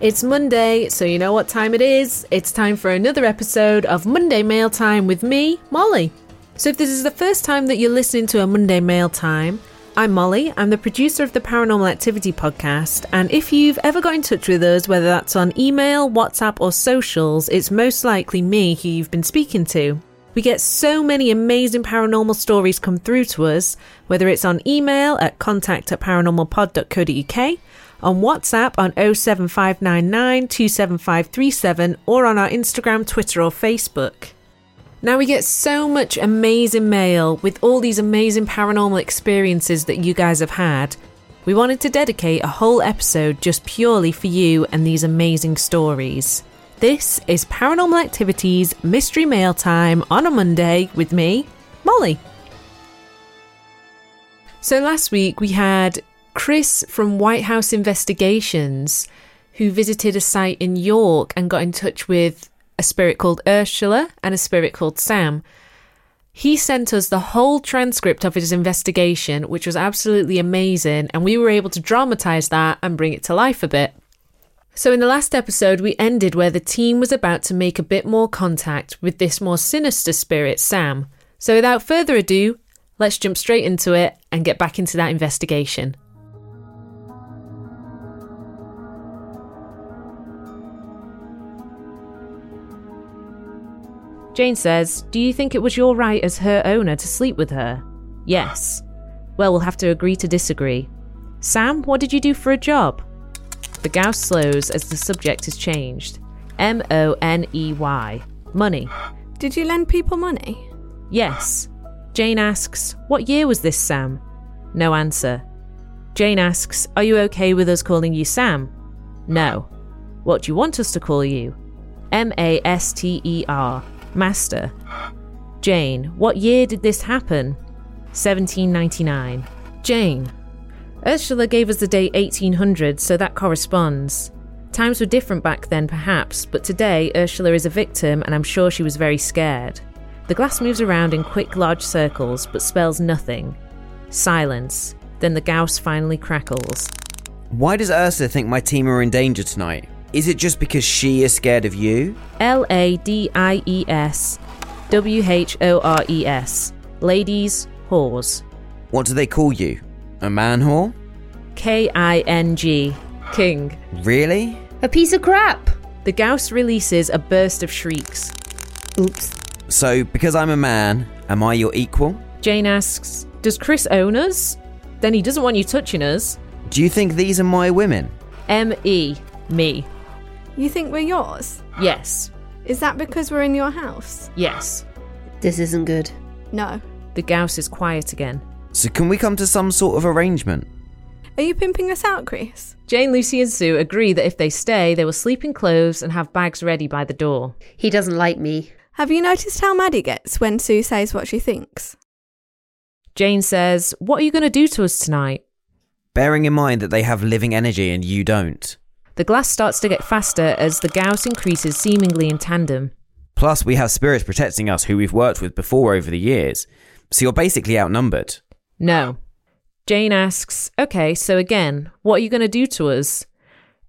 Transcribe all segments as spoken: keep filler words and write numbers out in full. It's Monday, so you know what time it is. It's time for another episode of Monday Mail Time with me, Molly. So if this is the first time that you're listening to a Monday Mail Time, I'm Molly, I'm the producer of the Paranormal Activity Podcast, and if you've ever got in touch with us, whether that's on email, WhatsApp or socials, it's most likely me who you've been speaking to. We get so many amazing paranormal stories come through to us, whether it's on email at contact at paranormalpod dot co dot uk, on WhatsApp on oh seven five nine nine two seven five three seven, or on our Instagram, Twitter or Facebook. Now we get so much amazing mail with all these amazing paranormal experiences that you guys have had. We wanted to dedicate a whole episode just purely for you and these amazing stories. This is Paranormal Activity's Mystery Mail Time on a Monday with me, Molly. So last week we had Chris from Whitehouse Investigations, who visited a site in York and got in touch with a spirit called Ursula and a spirit called Sam. He sent us the whole transcript of his investigation, which was absolutely amazing, and we were able to dramatise that and bring it to life a bit. So in the last episode, we ended where the team was about to make a bit more contact with this more sinister spirit, Sam. So without further ado, let's jump straight into it and get back into that investigation. Jane says, "Do you think it was your right as her owner to sleep with her?" "Yes." "Well, we'll have to agree to disagree." "Sam, what did you do for a job?" The Gauss slows as the subject is changed. M O N E Y. "Money." "Did you lend people money?" "Yes." Jane asks, "What year was this, Sam?" No answer. Jane asks, "Are you okay with us calling you Sam?" "No." "What do you want us to call you?" M A S T E R. "Master." Jane, "What year did this happen?" seventeen ninety-nine. Jane, "Ursula gave us the date eighteen hundred, so that corresponds. Times were different back then perhaps, but today Ursula is a victim and I'm sure she was very scared. The glass moves around in quick large circles but spells nothing." Silence. Then the Gauss finally crackles. "Why does Ursula think my team are in danger tonight? Is it just because she is scared of you?" L A D I E S W H O R E S. "Ladies, whores." "What do they call you? A man whore?" K I N G. King. "Really? A piece of crap." The Gauss releases a burst of shrieks. "Oops. So, because I'm a man, am I your equal?" Jane asks, "Does Chris own us? Then he doesn't want you touching us." "Do you think these are my women?" M E. Me. "You think we're yours?" "Yes." "Is that because we're in your house?" "Yes." "This isn't good." "No." The Gauss is quiet again. "So can we come to some sort of arrangement?" "Are you pimping us out, Chris?" Jane, Lucy and Sue agree that if they stay, they will sleep in clothes and have bags ready by the door. "He doesn't like me." "Have you noticed how mad he gets when Sue says what she thinks?" Jane says, "What are you going to do to us tonight?" "Bearing in mind that they have living energy and you don't." The glass starts to get faster as the Gauss increases seemingly in tandem. "Plus we have spirits protecting us who we've worked with before over the years. So you're basically outnumbered." "No." Jane asks, "Okay, so again, what are you going to do to us?"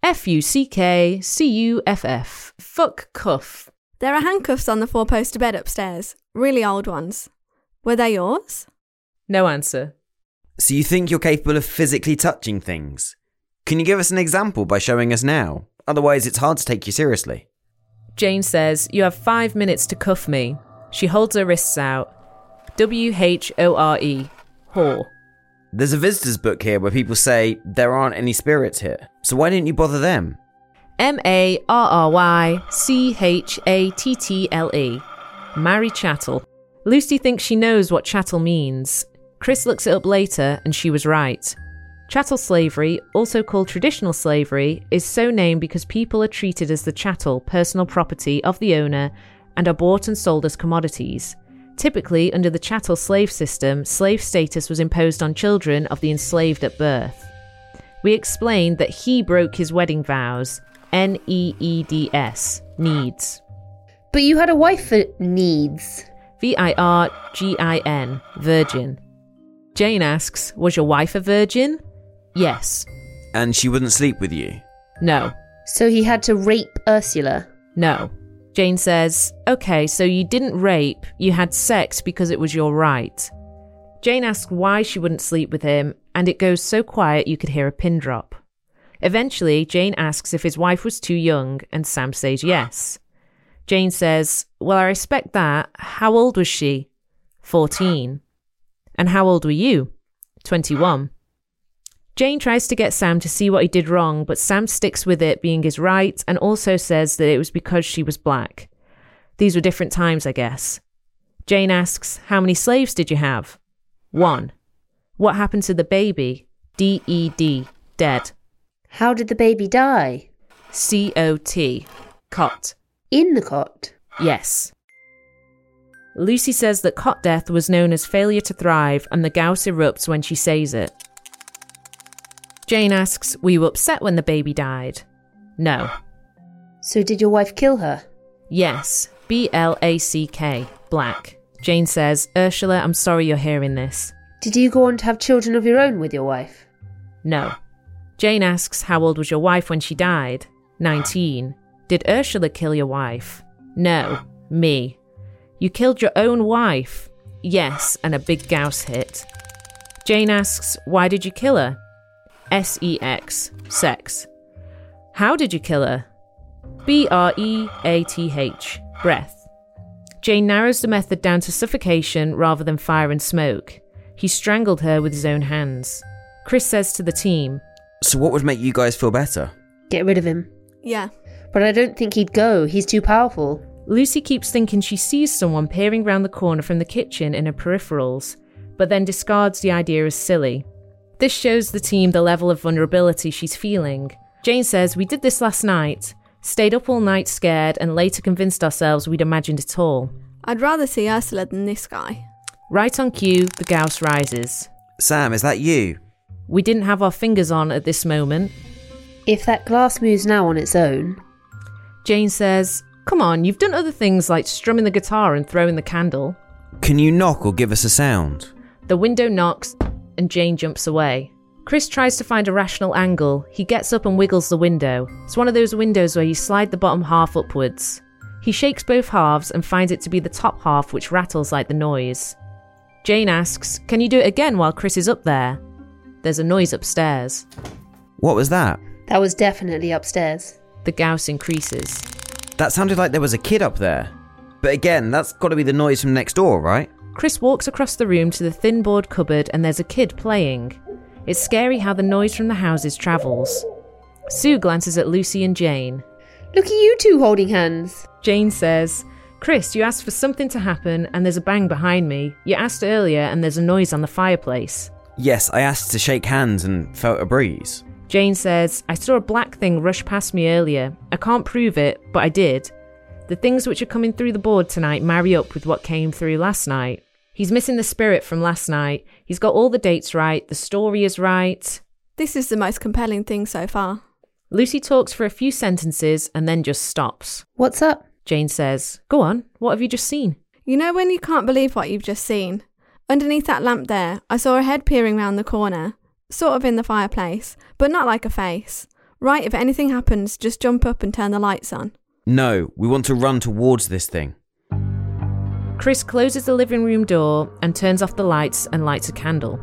F U C K C U F F. Fuck cuff. "There are handcuffs on the four-poster bed upstairs. Really old ones. Were they yours?" No answer. "So you think you're capable of physically touching things? Can you give us an example by showing us now? Otherwise, it's hard to take you seriously." Jane says, "You have five minutes to cuff me." She holds her wrists out. W H O R E, whore. There's a visitor's book here where people say there aren't any spirits here, so why didn't you bother them? M A R R Y C H A T T L E. Mary Chattel. Lucy thinks she knows what chattel means. Chris looks it up later, and she was right. Chattel slavery, also called traditional slavery, is so named because people are treated as the chattel, personal property of the owner, and are bought and sold as commodities. Typically, under the chattel slave system, slave status was imposed on children of the enslaved at birth. We explained that he broke his wedding vows. N E E D S. Needs. But you had a wife for needs. V I R G I N. Virgin. Jane asks, was your wife a virgin? Yes. And she wouldn't sleep with you? No. So he had to rape Ursula? No. Jane says, okay, so you didn't rape, you had sex because it was your right. Jane asks why she wouldn't sleep with him, and it goes so quiet you could hear a pin drop. Eventually, Jane asks if his wife was too young, and Sam says yes. Jane says, well, I respect that. How old was she? fourteen. And how old were you? twenty-one. Jane tries to get Sam to see what he did wrong, but Sam sticks with it being his right, and also says that it was because she was black. These were different times, I guess. Jane asks, how many slaves did you have? One. What happened to the baby? D E D. Dead. How did the baby die? C O T. Cot. In the cot? Yes. Lucy says that cot death was known as failure to thrive, and the Gauss erupts when she says it. Jane asks, were you upset when the baby died? No. So did your wife kill her? Yes. B L A C K. Black. Jane says, Ursula, I'm sorry you're hearing this. Did you go on to have children of your own with your wife? No. Jane asks, how old was your wife when she died? nineteen. Did Ursula kill your wife? No. Me. You killed your own wife? Yes, and a big Gauss hit. Jane asks, why did you kill her? S E X. Sex. How did you kill her? B R E A T H. Breath. Jane narrows the method down to suffocation rather than fire and smoke. He strangled her with his own hands. Chris says to the team, so what would make you guys feel better? Get rid of him. Yeah. But I don't think he'd go. He's too powerful. Lucy keeps thinking she sees someone peering round the corner from the kitchen in her peripherals, but then discards the idea as silly. This shows the team the level of vulnerability she's feeling. Jane says, we did this last night. Stayed up all night scared and later convinced ourselves we'd imagined it all. I'd rather see Ursula than this guy. Right on cue, the Gauss rises. Sam, is that you? We didn't have our fingers on at this moment. If that glass moves now on its own. Jane says, come on, you've done other things like strumming the guitar and throwing the candle. Can you knock or give us a sound? The window knocks and Jane jumps away. Chris tries to find a rational angle. He gets up and wiggles the window. It's one of those windows where you slide the bottom half upwards. He shakes both halves and finds it to be the top half which rattles like the noise. Jane asks, can you do it again while Chris is up there? There's a noise upstairs. What was that? That was definitely upstairs. The Gauss increases. That sounded like there was a kid up there. But again, that's got to be the noise from next door, right? Chris walks across the room to the thin board cupboard and there's a kid playing. It's scary how the noise from the houses travels. Sue glances at Lucy and Jane. Look at you two holding hands. Jane says, Chris, you asked for something to happen and there's a bang behind me. You asked earlier and there's a noise on the fireplace. Yes, I asked to shake hands and felt a breeze. Jane says, I saw a black thing rush past me earlier. I can't prove it, but I did. The things which are coming through the board tonight marry up with what came through last night. He's missing the spirit from last night. He's got all the dates right. The story is right. This is the most compelling thing so far. Lucy talks for a few sentences and then just stops. What's up? Jane says, go on. What have you just seen? You know when you can't believe what you've just seen? Underneath that lamp there, I saw a head peering round the corner. Sort of in the fireplace, but not like a face. Right, if anything happens, just jump up and turn the lights on. No, we want to run towards this thing. Chris closes the living room door and turns off the lights and lights a candle.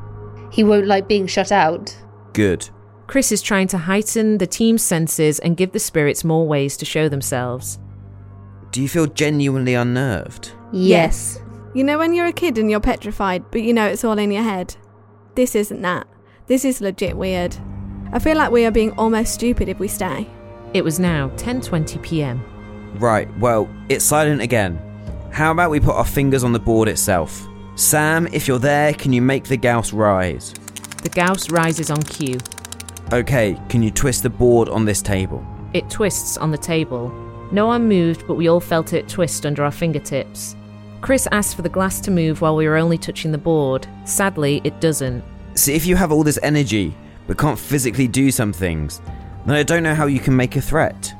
He won't like being shut out. Good. Chris is trying to heighten the team's senses and give the spirits more ways to show themselves. Do you feel genuinely unnerved? Yes. You know when you're a kid and you're petrified, but you know it's all in your head? This isn't that. This is legit weird. I feel like we are being almost stupid if we stay. It was now ten twenty p.m. Right, well, it's silent again. How about we put our fingers on the board itself? Sam, if you're there, can you make the gauss rise? The gauss rises on cue. Okay, can you twist the board on this table? It twists on the table. No one moved, but we all felt it twist under our fingertips. Chris asked for the glass to move while we were only touching the board. Sadly, it doesn't. See, if you have all this energy, but can't physically do some things, then I don't know how you can make a threat.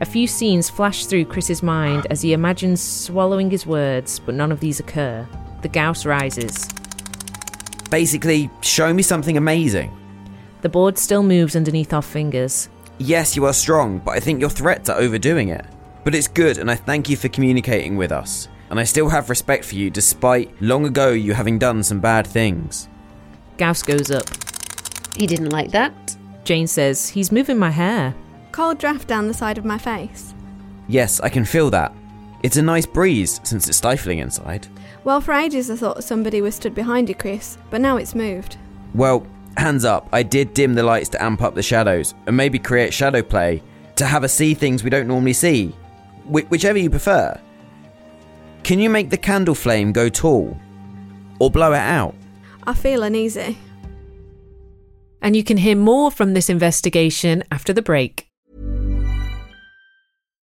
A few scenes flash through Chris's mind as he imagines swallowing his words, but none of these occur. The gauss rises. Basically, show me something amazing. The board still moves underneath our fingers. Yes, you are strong, but I think your threats are overdoing it. But it's good, and I thank you for communicating with us. And I still have respect for you, despite long ago you having done some bad things. Gauss goes up. He didn't like that. Jane says, he's moving my hair. Cold draft down the side of my face. Yes, I can feel that. It's a nice breeze, since it's stifling inside. Well, for ages I thought somebody was stood behind you, Chris, but now it's moved. Well, hands up, I did dim the lights to amp up the shadows, and maybe create shadow play, to have us see things we don't normally see, Wh- whichever you prefer. Can you make the candle flame go tall? Or blow it out? I feel uneasy. And you can hear more from this investigation after the break.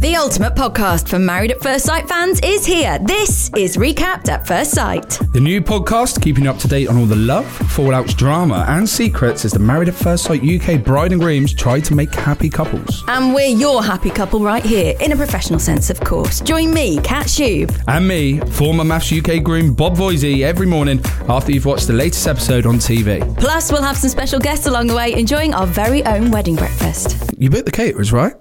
The ultimate podcast for Married at First Sight fans is here. This is Recapped at First Sight. The new podcast, keeping you up to date on all the love, fallouts, drama and secrets as the Married at First Sight U K bride and grooms try to make happy couples. And we're your happy couple right here, in a professional sense, of course. Join me, Kat Shube. And me, former Maths U K groom Bob Voisey, every morning after you've watched the latest episode on T V. Plus, we'll have some special guests along the way enjoying our very own wedding breakfast. You booked the caterers, right?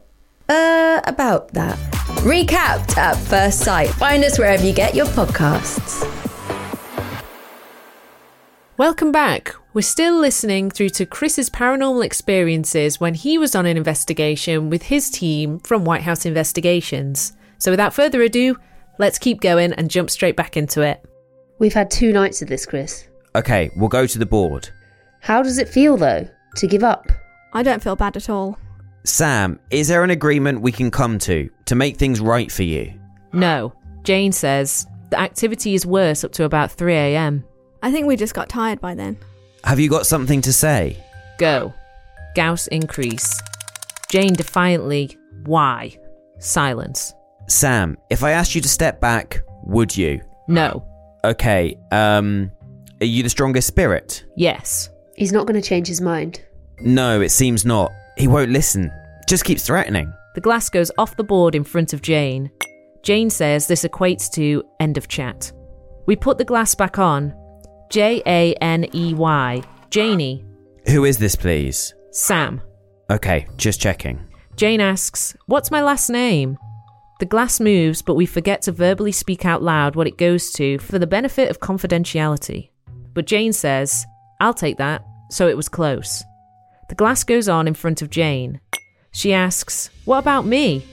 Uh, about that. Recapped at First Sight. Find us wherever you get your podcasts. Welcome back. We're still listening through to Chris's paranormal experiences when he was on an investigation with his team from Whitehouse Investigations. So without further ado, let's keep going and jump straight back into it. We've had two nights of this, Chris. Okay, we'll go to the board. How does it feel, though, to give up? I don't feel bad at all. Sam, is there an agreement we can come to, to make things right for you? No. Jane says the activity is worse up to about three a.m. I think we just got tired by then. Have you got something to say? Go. Gauss increase. Jane defiantly, why? Silence. Sam, if I asked you to step back, would you? No. Okay, um, are you the strongest spirit? Yes. He's not going to change his mind. No, it seems not. He won't listen. Just keeps threatening. The glass goes off the board in front of Jane. Jane says this equates to end of chat. We put the glass back on. J A N E Y. Janie. Who is this, please? Sam. Okay, just checking. Jane asks, what's my last name? The glass moves, but we forget to verbally speak out loud what it goes to for the benefit of confidentiality. But Jane says, I'll take that, so it was close. The glass goes on in front of Jane. She asks, what about me?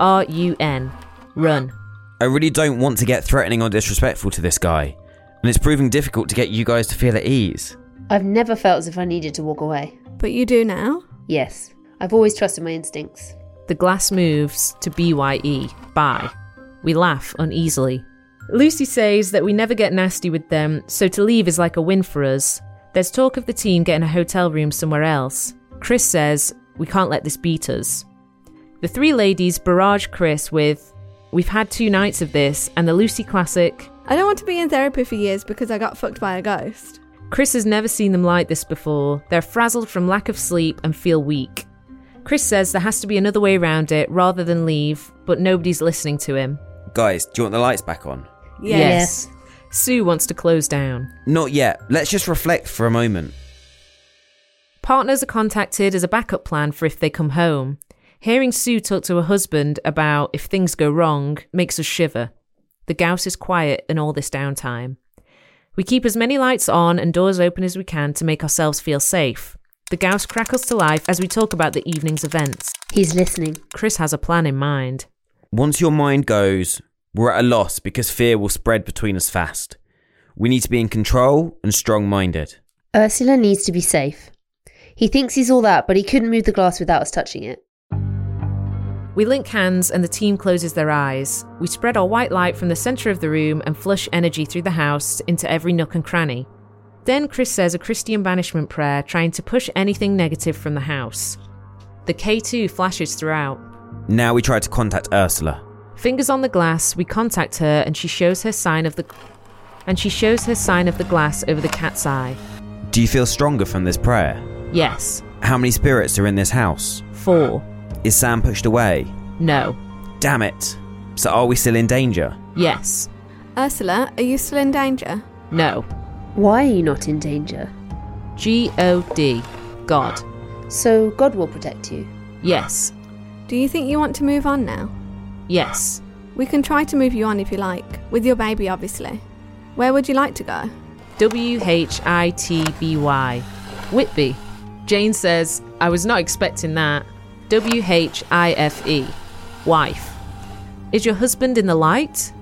R U N. Run. I really don't want to get threatening or disrespectful to this guy, and it's proving difficult to get you guys to feel at ease. I've never felt as if I needed to walk away. But you do now? Yes. I've always trusted my instincts. The glass moves to B Y E. Bye. We laugh uneasily. Lucy says that we never get nasty with them, so to leave is like a win for us. There's talk of the team getting a hotel room somewhere else. Chris says, we can't let this beat us. The three ladies barrage Chris with, we've had two nights of this, and the Lucy classic, I don't want to be in therapy for years because I got fucked by a ghost. Chris has never seen them like this before. They're frazzled from lack of sleep and feel weak. Chris says there has to be another way around it rather than leave, but nobody's listening to him. Guys, do you want the lights back on? Yes. yes. Sue wants to close down. Not yet. Let's just reflect for a moment. Partners are contacted as a backup plan for if they come home. Hearing Sue talk to her husband about if things go wrong makes us shiver. The Gauss is quiet in all this downtime. We keep as many lights on and doors open as we can to make ourselves feel safe. The Gauss crackles to life as we talk about the evening's events. He's listening. Chris has a plan in mind. Once your mind goes, we're at a loss because fear will spread between us fast. We need to be in control and strong-minded. Ursula needs to be safe. He thinks he's all that, but he couldn't move the glass without us touching it. We link hands and the team closes their eyes. We spread our white light from the centre of the room and flush energy through the house into every nook and cranny. Then Chris says a Christian banishment prayer, trying to push anything negative from the house. The K two flashes throughout. Now we try to contact Ursula. Fingers on the glass, we contact her, and she shows her sign of the, and she shows her sign of the glass over the cat's eye. Do you feel stronger from this prayer? Yes. How many spirits are in this house? Four. Is Sam pushed away? No. Damn it. So are we still in danger? Yes. Ursula, are you still in danger? No. Why are you not in danger? G O D. God. So God will protect you? Yes. Do you think you want to move on now? Yes. We can try to move you on if you like, with your baby obviously. Where would you like to go? W H I T B Y. Whitby. Jane says, I was not expecting that. W H I F E. Wife. Is your husband in the light?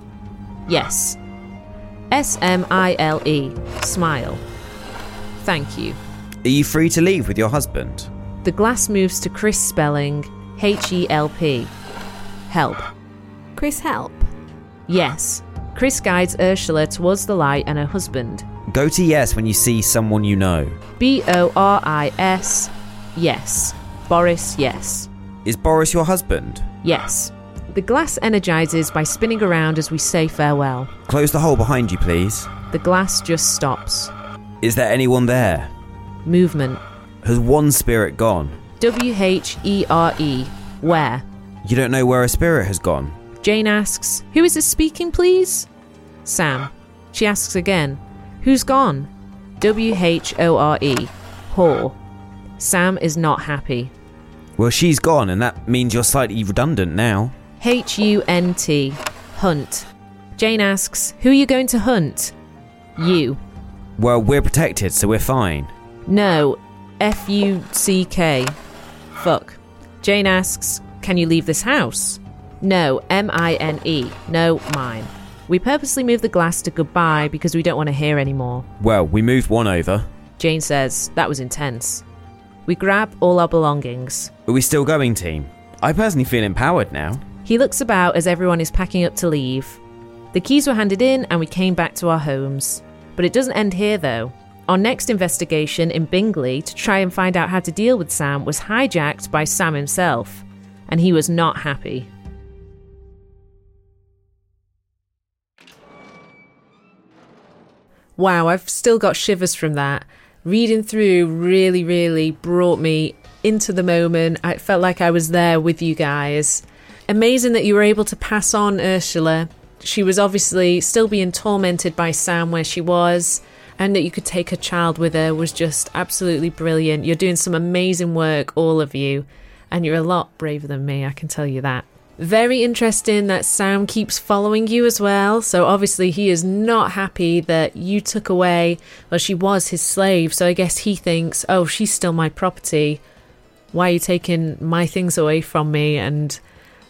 Yes. S M I L E. Smile. Thank you. Are you free to leave with your husband? The glass moves to Chris spelling H E L P. Help. Chris help? Yes. Chris guides Ursula towards the light and her husband. Go to yes when you see someone you know. B O R I S. Yes. Boris, yes. Is Boris your husband? Yes. The glass energises by spinning around as we say farewell. Close the hole behind you, please. The glass just stops. Is there anyone there? Movement. Has one spirit gone? W H E R E. Where? You don't know where a spirit has gone. Jane asks, who is this speaking, please? Sam. She asks again, who's gone? W H O R E. Whore. Sam is not happy. Well, she's gone, and that means you're slightly redundant now. H U N T. Hunt. Jane asks, who are you going to hunt? You. Well, we're protected, so we're fine. No. F U C K. Fuck. Jane asks, can you leave this house? No, M I N E. No, mine. We purposely move the glass to goodbye because we don't want to hear anymore. Well, we move one over. Jane says, that was intense. We grab all our belongings. Are we still going, team? I personally feel empowered now. He looks about as everyone is packing up to leave. The keys were handed in and we came back to our homes. But it doesn't end here, though. Our next investigation in Bingley to try and find out how to deal with Sam was hijacked by Sam himself, and he was not happy. Wow, I've still got shivers from that. Reading through really, really brought me into the moment. I felt like I was there with you guys. Amazing that you were able to pass on Ursula. She was obviously still being tormented by Sam where she was, and that you could take her child with her was just absolutely brilliant. You're doing some amazing work, all of you, and you're a lot braver than me, I can tell you that. Very interesting that Sam keeps following you as well, so obviously he is not happy that you took away, well, she was his slave, so I guess he thinks, oh, she's still my property. Why are you taking my things away from me? And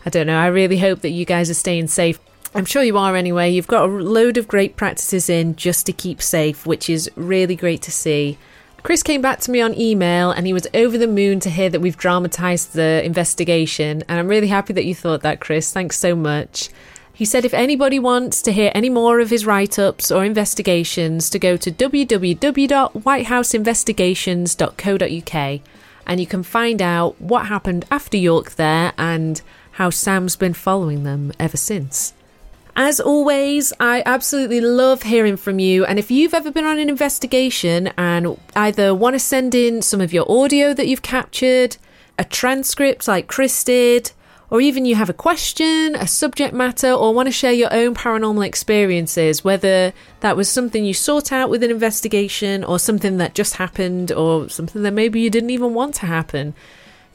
I don't know, I really hope that you guys are staying safe. I'm sure you are anyway. You've got a load of great practices in just to keep safe, which is really great to see. Chris came back to me on email and he was over the moon to hear that we've dramatised the investigation, and I'm really happy that you thought that, Chris. Thanks so much. He said if anybody wants to hear any more of his write-ups or investigations, to go to w w w dot whitehouse investigations dot co dot u k and you can find out what happened after York there and how Sam's been following them ever since. As always, I absolutely love hearing from you, and if you've ever been on an investigation and either want to send in some of your audio that you've captured, a transcript like Chris did, or even you have a question, a subject matter, or want to share your own paranormal experiences, whether that was something you sought out with an investigation or something that just happened or something that maybe you didn't even want to happen,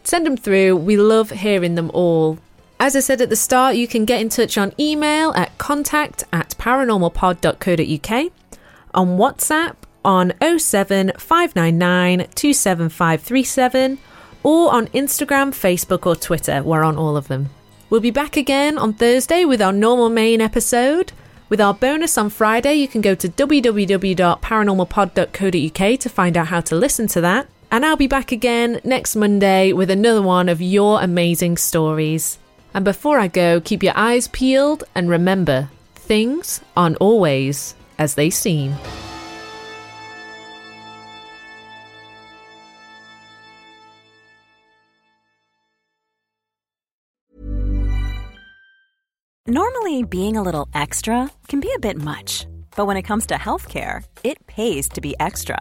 send them through. We love hearing them all. As I said at the start, you can get in touch on email at contact at paranormalpod dot co dot u k, on WhatsApp on oh seven five nine nine two seven five three seven, or on Instagram, Facebook or Twitter. We're on all of them. We'll be back again on Thursday with our normal main episode. With our bonus on Friday, you can go to w w w dot paranormalpod dot co dot u k to find out how to listen to that. And I'll be back again next Monday with another one of your amazing stories. And before I go, keep your eyes peeled and remember, things aren't always as they seem. Normally, being a little extra can be a bit much, but when it comes to healthcare, it pays to be extra.